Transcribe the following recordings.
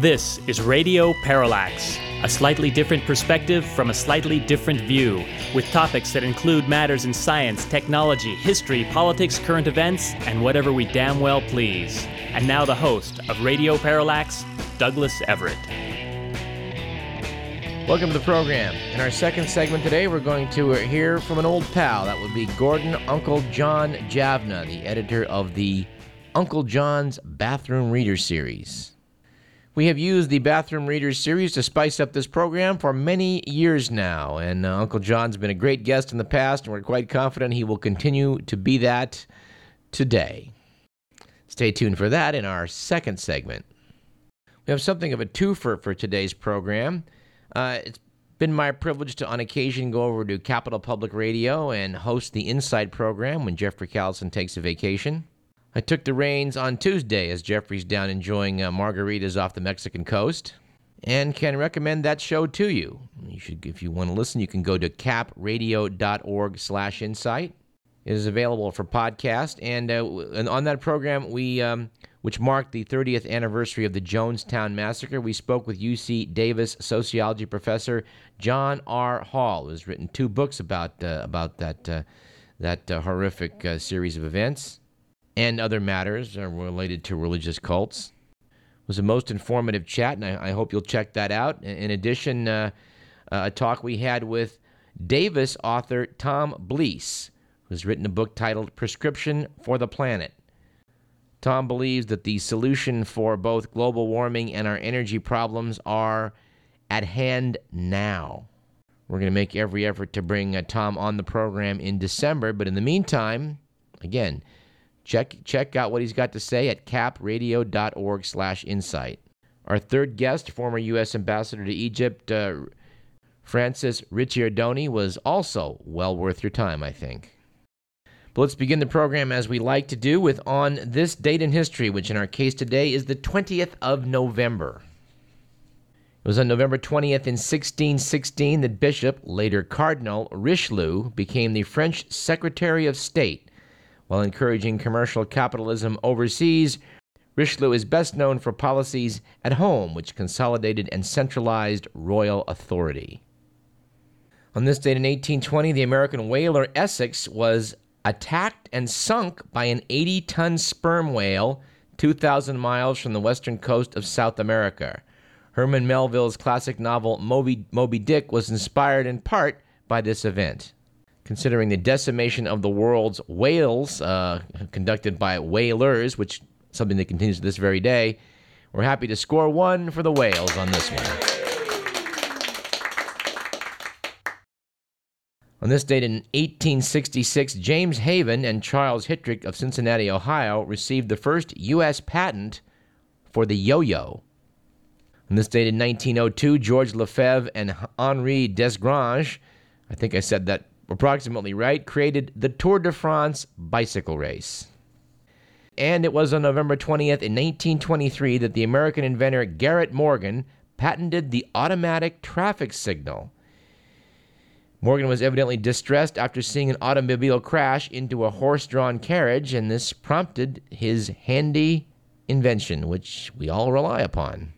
This is Radio Parallax, a slightly different perspective from a slightly different view, with topics that include matters in science, technology, history, politics, current events, and whatever we damn well please. And now the host of Radio Parallax, Douglas Everett. Welcome to the program. In our second segment today, we're going to hear from an old pal. That would be Uncle John Javna, the editor of the Uncle John's Bathroom Reader series. We have used the Bathroom Reader series to spice up this program for many years now, and Uncle John's been a great guest in the past, and we're quite confident he will continue to be that today. Stay tuned for that in our second segment. We have something of a twofer for today's program. It's been my privilege to, on occasion, go over to Capital Public Radio and host the Inside program when Jeffrey Callison takes a vacation. I took the reins on Tuesday as Jeffrey's down enjoying margaritas off the Mexican coast, and can recommend that show to you. You should, if you want to listen, you can go to capradio.org/insight. It is available for podcast, and on that program, we, which marked the 30th anniversary of the Jonestown Massacre, we spoke with UC Davis sociology professor John R. Hall, who has written two books about that horrific series of events. And other matters related to religious cults. It was a most informative chat, and I hope you'll check that out. In addition, a talk we had with Davis author Tom Blees, who's written a book titled Prescription for the Planet. Tom believes that the solution for both global warming and our energy problems are at hand now. We're going to make every effort to bring Tom on the program in December, but in the meantime, again, Check out what he's got to say at capradio.org/insight. Our third guest, former U.S. Ambassador to Egypt, Francis Ricciardoni, was also well worth your time, I think. But let's begin the program as we like to do with On This Date in History, which in our case today is the 20th of November. It was on November 20th in 1616 that Bishop, later Cardinal Richelieu, became the French Secretary of State. While encouraging commercial capitalism overseas, Richelieu is best known for policies at home which consolidated and centralized royal authority. On this date in 1820, the American whaler Essex was attacked and sunk by an 80-ton sperm whale 2,000 miles from the western coast of South America. Herman Melville's classic novel Moby Dick was inspired in part by this event. Considering the decimation of the world's whales conducted by whalers, which is something that continues to this very day, we're happy to score one for the whales on this one. On this date in 1866, James Haven and Charles Hittrick of Cincinnati, Ohio, received the first U.S. patent for the yo-yo. On this date in 1902, George Lefebvre and Henri Desgrange, I think I said that approximately right, created the Tour de France bicycle race. And it was on November 20th in 1923 that the American inventor Garrett Morgan patented the automatic traffic signal. Morgan was evidently distressed after seeing an automobile crash into a horse-drawn carriage, and this prompted his handy invention, which we all rely upon.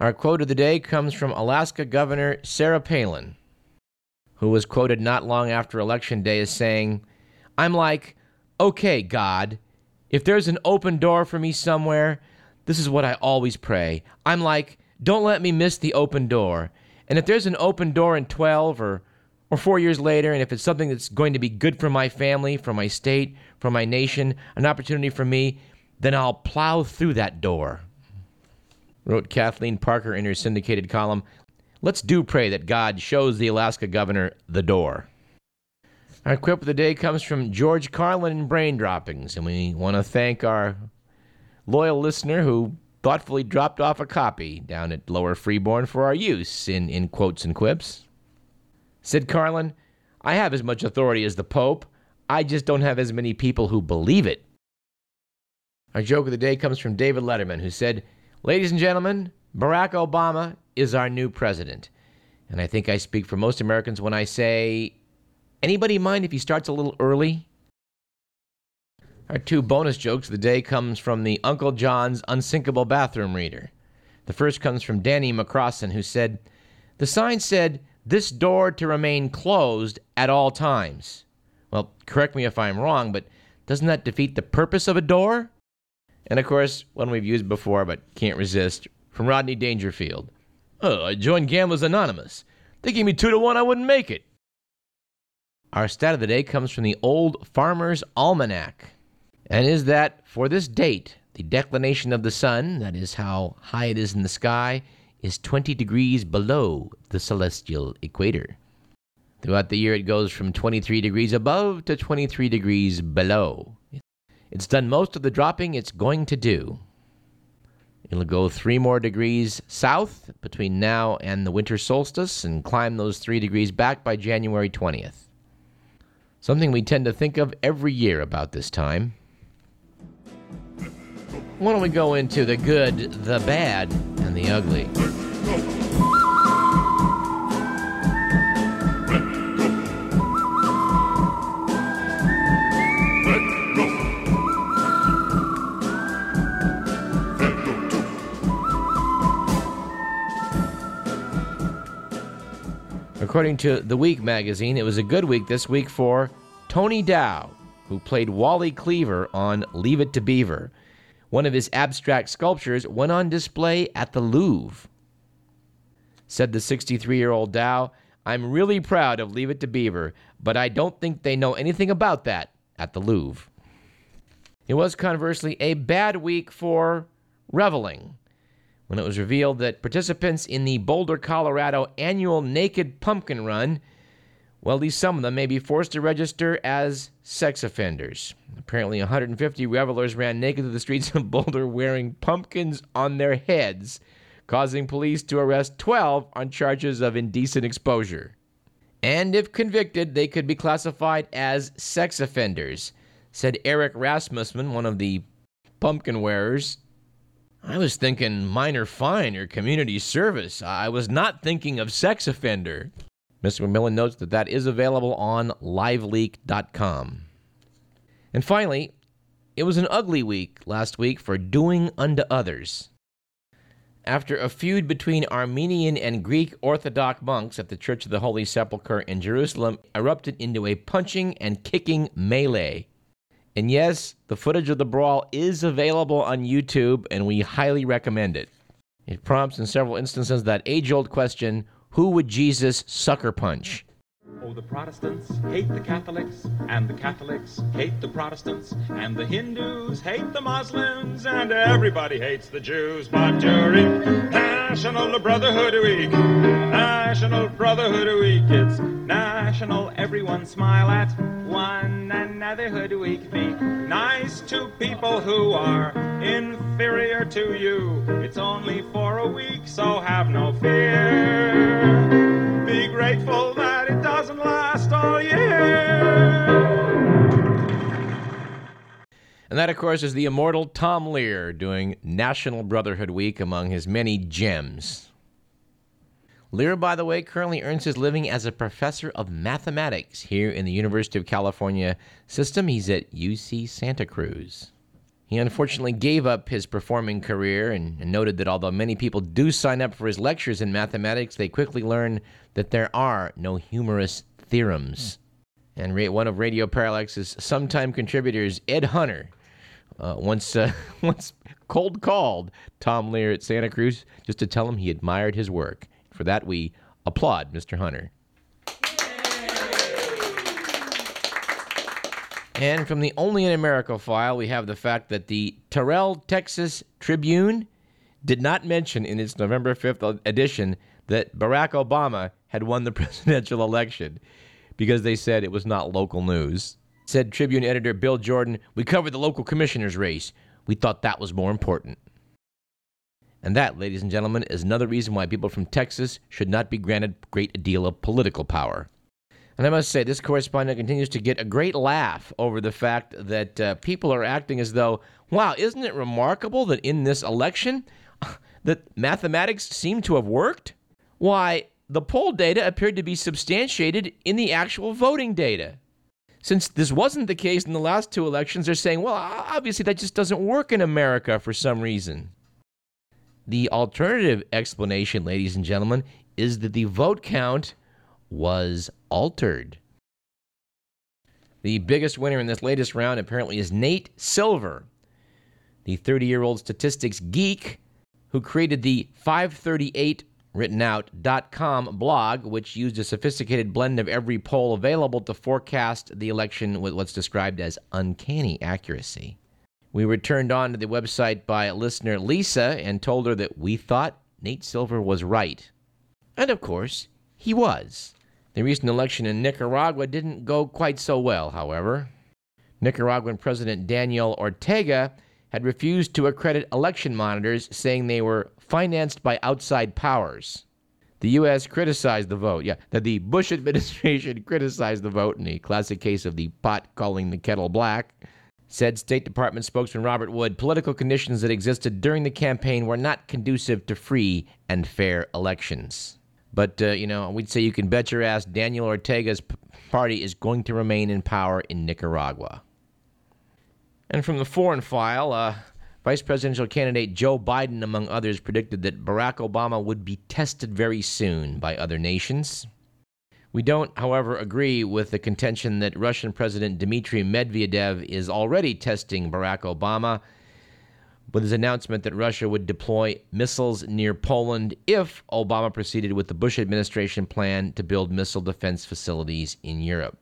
Our quote of the day comes from Alaska Governor Sarah Palin, who was quoted not long after Election Day as saying, "I'm like, okay, God, if there's an open door for me somewhere, this is what I always pray. I'm like, don't let me miss the open door. And if there's an open door in 12 or 4 years later, and if it's something that's going to be good for my family, for my state, for my nation, an opportunity for me, then I'll plow through that door," wrote Kathleen Parker in her syndicated column. Let's do pray that God shows the Alaska governor the door. Our quip of the day comes from George Carlin in Braindroppings, and we want to thank our loyal listener who thoughtfully dropped off a copy down at Lower Freeborn for our use in quotes and quips. Said Carlin, "I have as much authority as the Pope. I just don't have as many people who believe it." Our joke of the day comes from David Letterman, who said, "Ladies and gentlemen, Barack Obama is our new president." And I think I speak for most Americans when I say, anybody mind if he starts a little early? Our two bonus jokes of the day comes from the Uncle John's Unsinkable Bathroom Reader. The first comes from Danny McCrossan, who said, the sign said, this door to remain closed at all times. Well, correct me if I'm wrong, but doesn't that defeat the purpose of a door? And of course, one we've used before but can't resist, from Rodney Dangerfield. Oh, I joined Gamblers Anonymous. They gave me 2 to 1, I wouldn't make it. Our stat of the day comes from the Old Farmer's Almanac, and is that for this date, the declination of the sun, that is how high it is in the sky, is 20 degrees below the celestial equator. Throughout the year, it goes from 23 degrees above to 23 degrees below. It's done most of the dropping it's going to do. It'll go 3 more degrees south between now and the winter solstice and climb those 3 degrees back by January 20th. Something we tend to think of every year about this time. Why don't we go into the good, the bad, and the ugly? According to The Week magazine, it was a good week this week for Tony Dow, who played Wally Cleaver on Leave It to Beaver. One of his abstract sculptures went on display at the Louvre. Said the 63-year-old Dow, I'm really proud of Leave It to Beaver, but I don't think they know anything about that at the Louvre. It was conversely a bad week for reveling, when it was revealed that participants in the Boulder, Colorado annual Naked Pumpkin Run, well, at least some of them may be forced to register as sex offenders. Apparently 150 revelers ran naked through the streets of Boulder wearing pumpkins on their heads, causing police to arrest 12 on charges of indecent exposure. And if convicted, they could be classified as sex offenders, said Eric Rasmussen, one of the pumpkin wearers. I was thinking minor fine or community service. I was not thinking of sex offender. Mr. McMillan notes that that is available on liveleak.com. And finally, it was an ugly week last week for doing unto others. After a feud between Armenian and Greek Orthodox monks at the Church of the Holy Sepulchre in Jerusalem erupted into a punching and kicking melee. And yes, the footage of the brawl is available on YouTube, and we highly recommend it. It prompts in several instances that age-old question, who would Jesus sucker punch? Oh, the Protestants hate the Catholics, and the Catholics hate the Protestants, and the Hindus hate the Muslims, and everybody hates the Jews. But during National Brotherhood Week, National Brotherhood Week, it's National Everyone Smile at One Anotherhood Week. Be nice to people who are inferior to you. It's only for a week, so have no fear. Be grateful that it doesn't last all year. And that, of course, is the immortal Tom Lehrer doing National Brotherhood Week among his many gems. Lehrer, by the way, currently earns his living as a professor of mathematics here in the University of California system. He's at UC Santa Cruz. He unfortunately gave up his performing career and noted that although many people do sign up for his lectures in mathematics, they quickly learn that there are no humorous theorems. And one of Radio Parallax's sometime contributors, Ed Hunter, once cold-called Tom Lehrer at Santa Cruz just to tell him he admired his work. For that, we applaud Mr. Hunter. Yay! And from the Only in America file, we have the fact that the Terrell, Texas Tribune did not mention in its November 5th edition that Barack Obama had won the presidential election because they said it was not local news. Said Tribune editor Bill Jordan, we covered the local commissioner's race. We thought that was more important. And that, ladies and gentlemen, is another reason why people from Texas should not be granted a great deal of political power. And I must say, this correspondent continues to get a great laugh over the fact that people are acting as though, wow, isn't it remarkable that in this election that mathematics seem to have worked? Why, the poll data appeared to be substantiated in the actual voting data. Since this wasn't the case in the last 2 elections, they're saying, well, obviously that just doesn't work in America for some reason. The alternative explanation, ladies and gentlemen, is that the vote count was altered. The biggest winner in this latest round apparently is Nate Silver, the 30-year-old statistics geek who created the 538writtenout.com blog, which used a sophisticated blend of every poll available to forecast the election with what's described as uncanny accuracy. We were turned on to the website by listener Lisa and told her that we thought Nate Silver was right. And of course, he was. The recent election in Nicaragua didn't go quite so well, however. Nicaraguan President Daniel Ortega had refused to accredit election monitors, saying they were financed by outside powers. The U.S. criticized the vote. Yeah, that the Bush administration criticized the vote in a classic case of the pot calling the kettle black. Said State Department spokesman Robert Wood, political conditions that existed during the campaign were not conducive to free and fair elections. But, we'd say you can bet your ass Daniel Ortega's party is going to remain in power in Nicaragua. And from the foreign file, Vice presidential candidate Joe Biden, among others, predicted that Barack Obama would be tested very soon by other nations. We don't, however, agree with the contention that Russian President Dmitry Medvedev is already testing Barack Obama with his announcement that Russia would deploy missiles near Poland if Obama proceeded with the Bush administration plan to build missile defense facilities in Europe.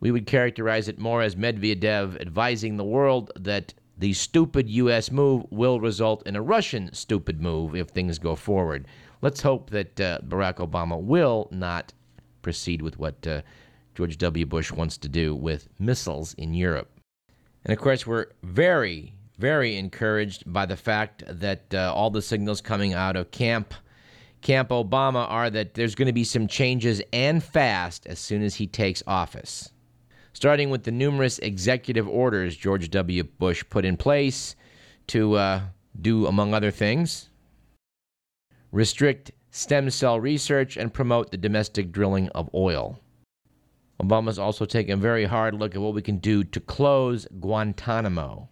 We would characterize it more as Medvedev advising the world that the stupid U.S. move will result in a Russian stupid move if things go forward. Let's hope that Barack Obama will not proceed with what George W. Bush wants to do with missiles in Europe. And, of course, we're very, very encouraged by the fact that all the signals coming out of Camp Obama are that there's going to be some changes, and fast, as soon as he takes office. Starting with the numerous executive orders George W. Bush put in place to do, among other things, restrict stem cell research and promote the domestic drilling of oil. Obama's also taken a very hard look at what we can do to close Guantanamo,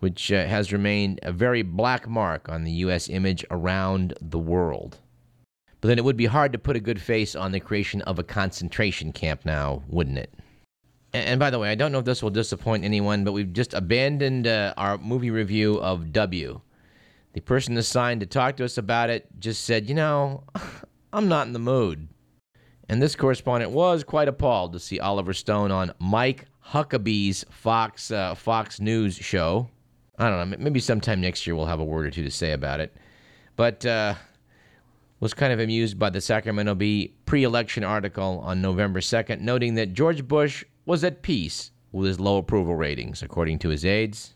which has remained a very black mark on the U.S. image around the world. But then it would be hard to put a good face on the creation of a concentration camp now, wouldn't it? And by the way, I don't know if this will disappoint anyone, but we've just abandoned our movie review of W. The person assigned to talk to us about it just said, I'm not in the mood. And this correspondent was quite appalled to see Oliver Stone on Mike Huckabee's Fox News show. I don't know, maybe sometime next year we'll have a word or two to say about it. But was kind of amused by the Sacramento Bee pre-election article on November 2nd, noting that George Bush was at peace with his low approval ratings, according to his aides.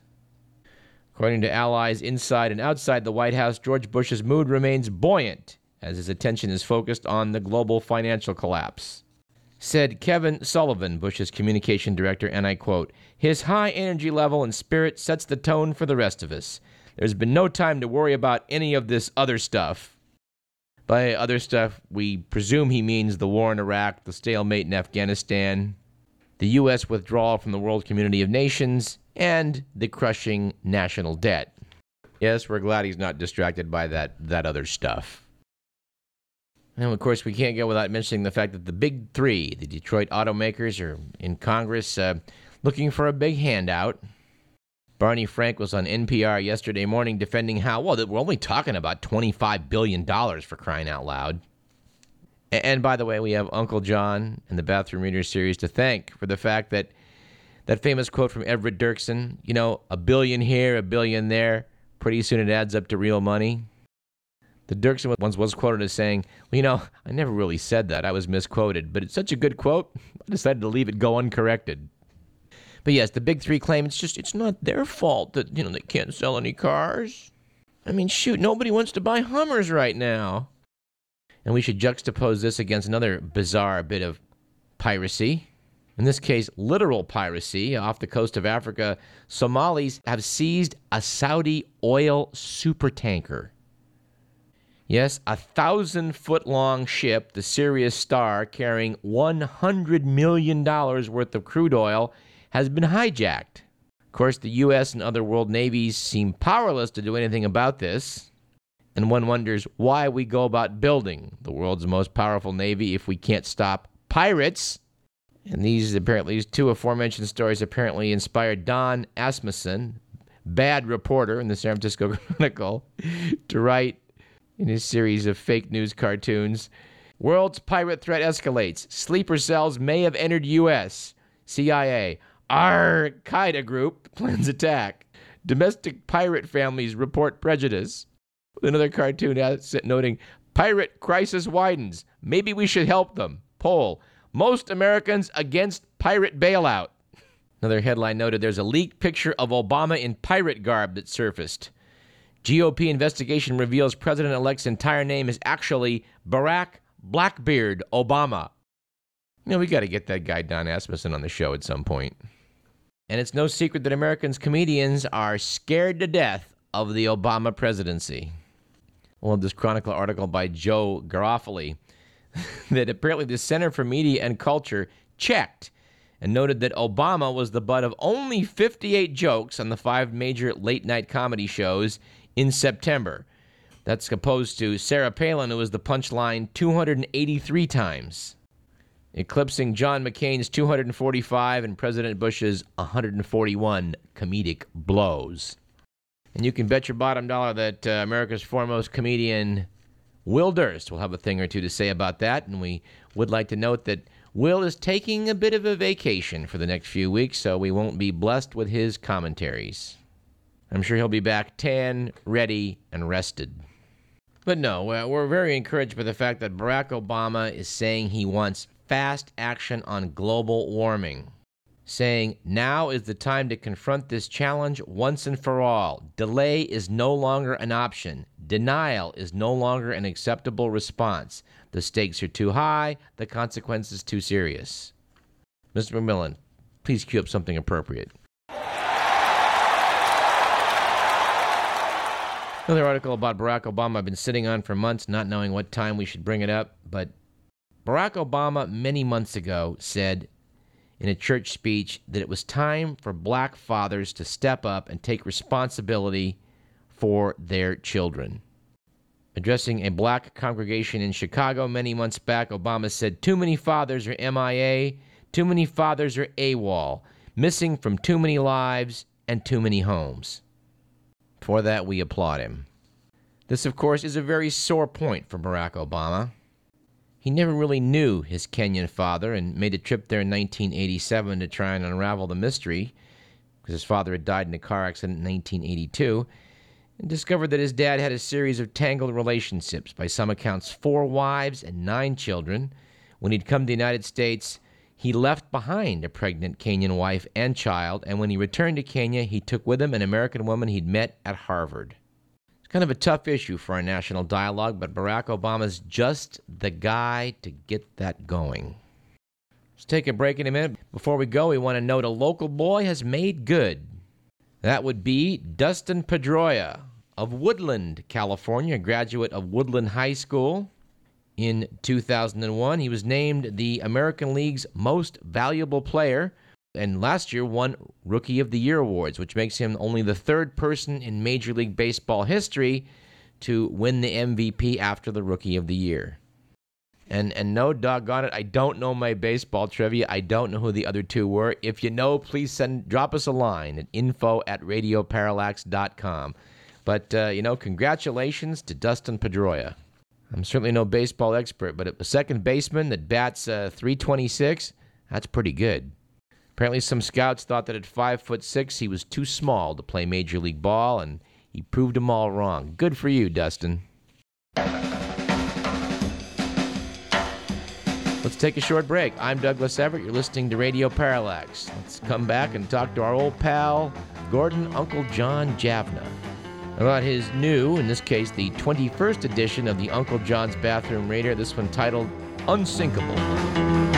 According to allies inside and outside the White House, George Bush's mood remains buoyant as his attention is focused on the global financial collapse. Said Kevin Sullivan, Bush's communication director, and I quote, "His high energy level and spirit sets the tone for the rest of us. There's been no time to worry about any of this other stuff." By other stuff, we presume he means the war in Iraq, the stalemate in Afghanistan, the U.S. withdrawal from the world community of nations, and the crushing national debt. Yes, we're glad he's not distracted by that other stuff. And, of course, we can't go without mentioning the fact that the big three, the Detroit automakers, are in Congress looking for a big handout. Barney Frank was on NPR yesterday morning defending how, that we're only talking about $25 billion for crying out loud. And by the way, we have Uncle John and the Bathroom Reader series to thank for the fact that that famous quote from Everett Dirksen, a billion here, a billion there, pretty soon it adds up to real money. The Dirksen once was quoted as saying, I never really said that, I was misquoted, but it's such a good quote, I decided to leave it go uncorrected. But yes, the big three claim it's not their fault that, they can't sell any cars. Nobody wants to buy Hummers right now. And we should juxtapose this against another bizarre bit of piracy. In this case, literal piracy. Off the coast of Africa, Somalis have seized a Saudi oil supertanker. Yes, a 1,000-foot-long ship, the Sirius Star, carrying $100 million worth of crude oil, has been hijacked. Of course, the U.S. and other world navies seem powerless to do anything about this. and one wonders why we go about building the world's most powerful navy if we can't stop pirates. And these two aforementioned stories apparently inspired Don Asmussen, bad reporter in the San Francisco Chronicle, to write in his series of fake news cartoons, "World's pirate threat escalates. Sleeper cells may have entered U.S. CIA. Al-Qaeda group plans attack. Domestic pirate families report prejudice." Another cartoon noting, "Pirate crisis widens. Maybe we should help them. Poll. Most Americans against pirate bailout." Another headline noted, "There's a leaked picture of Obama in pirate garb that surfaced. GOP investigation reveals president-elect's entire name is actually Barack Blackbeard Obama." You know, we got to get that guy Don Asmussen on the show at some point. And it's no secret that Americans comedians are scared to death of the Obama presidency. I love this Chronicle article by Joe Garofoli that apparently the Center for Media and Culture checked and noted that Obama was the butt of only 58 jokes on the 5 major late-night comedy shows in September. That's opposed to Sarah Palin, who was the punchline 283 times, eclipsing John McCain's 245 and President Bush's 141 comedic blows. And you can bet your bottom dollar that America's foremost comedian, Will Durst, will have a thing or two to say about that. And we would like to note that Will is taking a bit of a vacation for the next few weeks, so we won't be blessed with his commentaries. I'm sure he'll be back tan, ready, and rested. But no, we're very encouraged by the fact that Barack Obama is saying he wants fast action on global warming, saying now is the time to confront this challenge once and for all. Delay is no longer an option. Denial is no longer an acceptable response. The stakes are too high. The consequences too serious. Mr. McMillan, please cue up something appropriate. Another article about Barack Obama I've been sitting on for months, not knowing what time we should bring it up, but Barack Obama many months ago said in a church speech that it was time for black fathers to step up and take responsibility for their children. Addressing a black congregation in Chicago many months back, Obama said, "Too many fathers are MIA, too many fathers are AWOL, missing from too many lives and too many homes." For that, we applaud him. This, of course, is a very sore point for Barack Obama. He never really knew his Kenyan father and made a trip there in 1987 to try and unravel the mystery, because his father had died in a car accident in 1982, and discovered that his dad had a series of tangled relationships, by some accounts 4 wives and 9 children. When he'd come to the United States, he left behind a pregnant Kenyan wife and child, and when he returned to Kenya, he took with him an American woman he'd met at Harvard. It's kind of a tough issue for our national dialogue, but Barack Obama's just the guy to get that going. Let's take a break in a minute. Before we go, we want to note a local boy has made good. That would be Dustin Pedroia of Woodland, California, graduate of Woodland High School. In 2001, he was named the American League's Most Valuable Player, and last year won Rookie of the Year awards, which makes him only the 3rd person in Major League Baseball history to win the MVP after the Rookie of the Year. And no, doggone it, I don't know my baseball trivia. I don't know who the other two were. If you know, please drop us a line at info@radioparallax.com. But, congratulations to Dustin Pedroia. I'm certainly no baseball expert, but a second baseman that bats .326, that's pretty good. Apparently some scouts thought that at 5'6", he was too small to play Major League ball, and he proved them all wrong. Good for you, Dustin. Let's take a short break. I'm Douglas Everett. You're listening to Radio Parallax. Let's come back and talk to our old pal, Gordon Uncle John Javna, about his new, in this case, the 21st edition of the Uncle John's Bathroom Reader, this one titled Unsinkable.